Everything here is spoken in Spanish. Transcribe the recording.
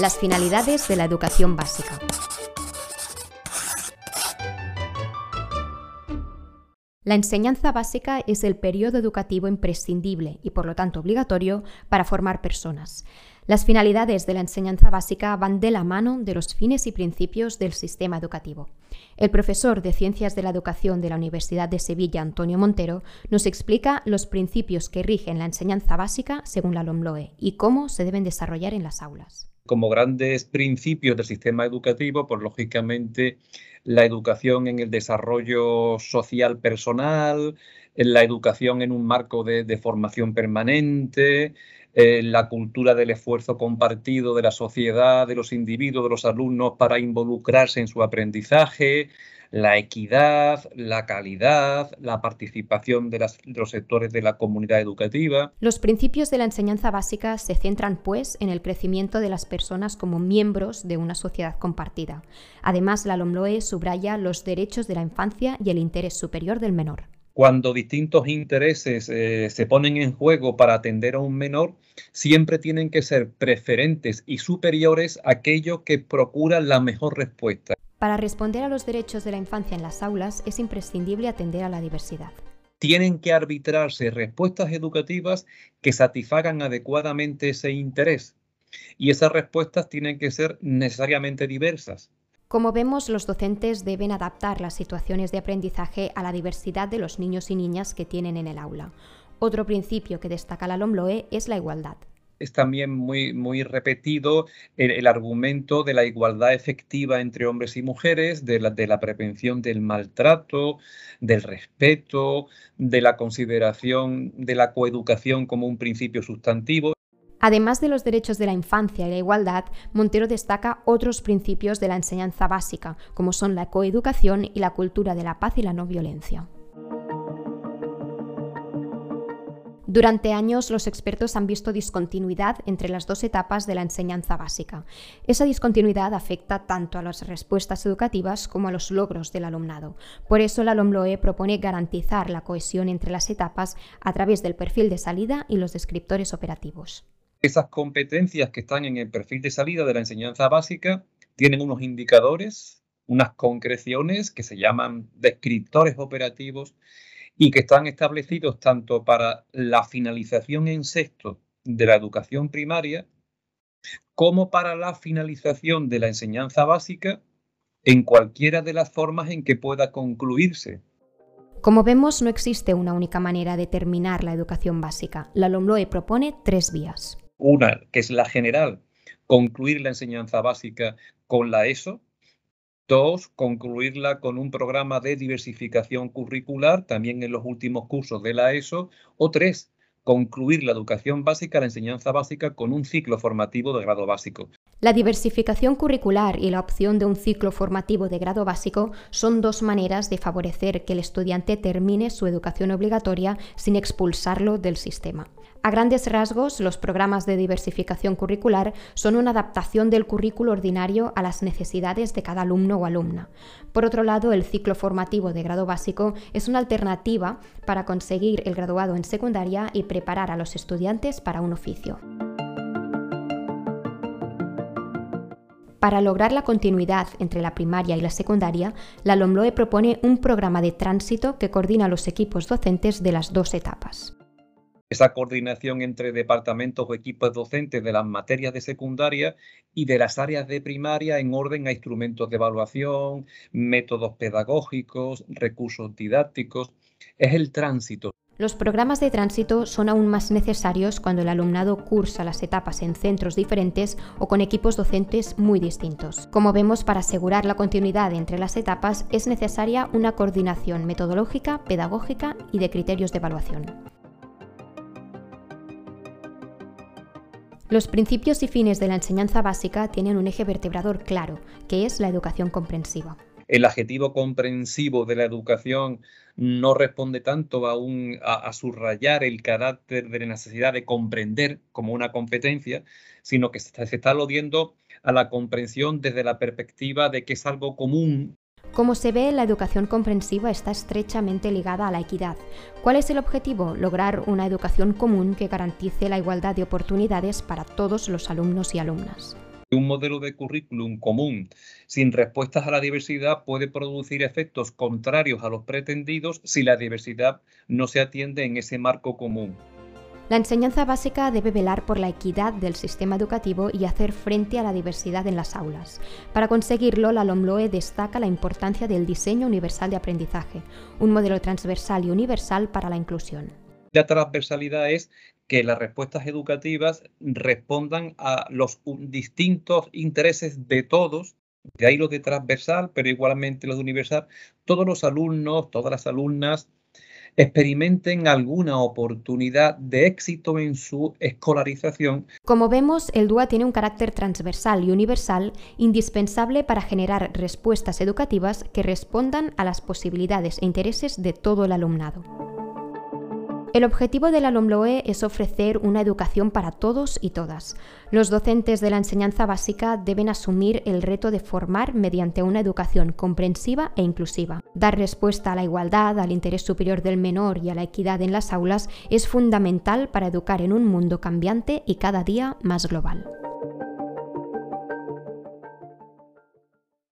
las finalidades de la educación básica. La enseñanza básica es el periodo educativo imprescindible y, por lo tanto, obligatorio para formar personas. Las finalidades de la enseñanza básica van de la mano de los fines y principios del sistema educativo. El profesor de Ciencias de la Educación de la Universidad de Sevilla, Antonio Montero, nos explica los principios que rigen la enseñanza básica según la LOMLOE y cómo se deben desarrollar en las aulas. Como grandes principios del sistema educativo, pues lógicamente la educación en el desarrollo social personal, la educación en un marco de formación permanente, la cultura del esfuerzo compartido de la sociedad, de los individuos, de los alumnos para involucrarse en su aprendizaje, la equidad, la calidad, la participación de los sectores de la comunidad educativa. Los principios de la enseñanza básica se centran, pues, en el crecimiento de las personas como miembros de una sociedad compartida. Además, la LOMLOE subraya los derechos de la infancia y el interés superior del menor. Cuando distintos intereses se ponen en juego para atender a un menor, siempre tienen que ser preferentes y superiores a aquellos que procuran la mejor respuesta. Para responder a los derechos de la infancia en las aulas es imprescindible atender a la diversidad. Tienen que arbitrarse respuestas educativas que satisfagan adecuadamente ese interés, y esas respuestas tienen que ser necesariamente diversas. Como vemos, los docentes deben adaptar las situaciones de aprendizaje a la diversidad de los niños y niñas que tienen en el aula. Otro principio que destaca la LOMLOE es la igualdad. Es también muy repetido el argumento de la igualdad efectiva entre hombres y mujeres, de la prevención del maltrato, del respeto, de la consideración de la coeducación como un principio sustantivo. Además de los derechos de la infancia y la igualdad, Montero destaca otros principios de la enseñanza básica, como son la coeducación y la cultura de la paz y la no violencia. Durante años, los expertos han visto discontinuidad entre las dos etapas de la enseñanza básica. Esa discontinuidad afecta tanto a las respuestas educativas como a los logros del alumnado. Por eso, la LOMLOE propone garantizar la cohesión entre las etapas a través del perfil de salida y los descriptores operativos. Esas competencias que están en el perfil de salida de la enseñanza básica tienen unos indicadores, unas concreciones que se llaman descriptores operativos, y que están establecidos tanto para la finalización en sexto de la educación primaria como para la finalización de la enseñanza básica en cualquiera de las formas en que pueda concluirse. Como vemos, no existe una única manera de terminar la educación básica. La LOMLOE propone tres vías. Una, que es la general, concluir la enseñanza básica con la ESO. Dos, concluirla con un programa de diversificación curricular, también en los últimos cursos de la ESO. O tres, concluir la educación básica, la enseñanza básica, con un ciclo formativo de grado básico. La diversificación curricular y la opción de un ciclo formativo de grado básico son dos maneras de favorecer que el estudiante termine su educación obligatoria sin expulsarlo del sistema. A grandes rasgos, los programas de diversificación curricular son una adaptación del currículo ordinario a las necesidades de cada alumno o alumna. Por otro lado, el ciclo formativo de grado básico es una alternativa para conseguir el graduado en secundaria y preparar a los estudiantes para un oficio. Para lograr la continuidad entre la primaria y la secundaria, la LOMLOE propone un programa de tránsito que coordina los equipos docentes de las dos etapas. Esa coordinación entre departamentos o equipos docentes de las materias de secundaria y de las áreas de primaria en orden a instrumentos de evaluación, métodos pedagógicos, recursos didácticos, es el tránsito. Los programas de tránsito son aún más necesarios cuando el alumnado cursa las etapas en centros diferentes o con equipos docentes muy distintos. Como vemos, para asegurar la continuidad entre las etapas es necesaria una coordinación metodológica, pedagógica y de criterios de evaluación. Los principios y fines de la enseñanza básica tienen un eje vertebrador claro, que es la educación comprensiva. El adjetivo comprensivo de la educación no responde tanto a subrayar el carácter de la necesidad de comprender como una competencia, sino que se está aludiendo a la comprensión desde la perspectiva de que es algo común. Como se ve, la educación comprensiva está estrechamente ligada a la equidad. ¿Cuál es el objetivo? Lograr una educación común que garantice la igualdad de oportunidades para todos los alumnos y alumnas. un modelo de currículum común sin respuestas a la diversidad puede producir efectos contrarios a los pretendidos si la diversidad no se atiende en ese marco común. La enseñanza básica debe velar por la equidad del sistema educativo y hacer frente a la diversidad en las aulas. Para conseguirlo, la LOMLOE destaca la importancia del diseño universal de aprendizaje, un modelo transversal y universal para la inclusión. La transversalidad es que las respuestas educativas respondan a los distintos intereses de todos, de ahí lo de transversal, pero igualmente lo de universal. Todos los alumnos, todas las alumnas, experimenten alguna oportunidad de éxito en su escolarización. Como vemos, el DUA tiene un carácter transversal y universal indispensable para generar respuestas educativas que respondan a las posibilidades e intereses de todo el alumnado. El objetivo de la LOMLOE es ofrecer una educación para todos y todas. Los docentes de la enseñanza básica deben asumir el reto de formar mediante una educación comprensiva e inclusiva. Dar respuesta a la igualdad, al interés superior del menor y a la equidad en las aulas es fundamental para educar en un mundo cambiante y cada día más global.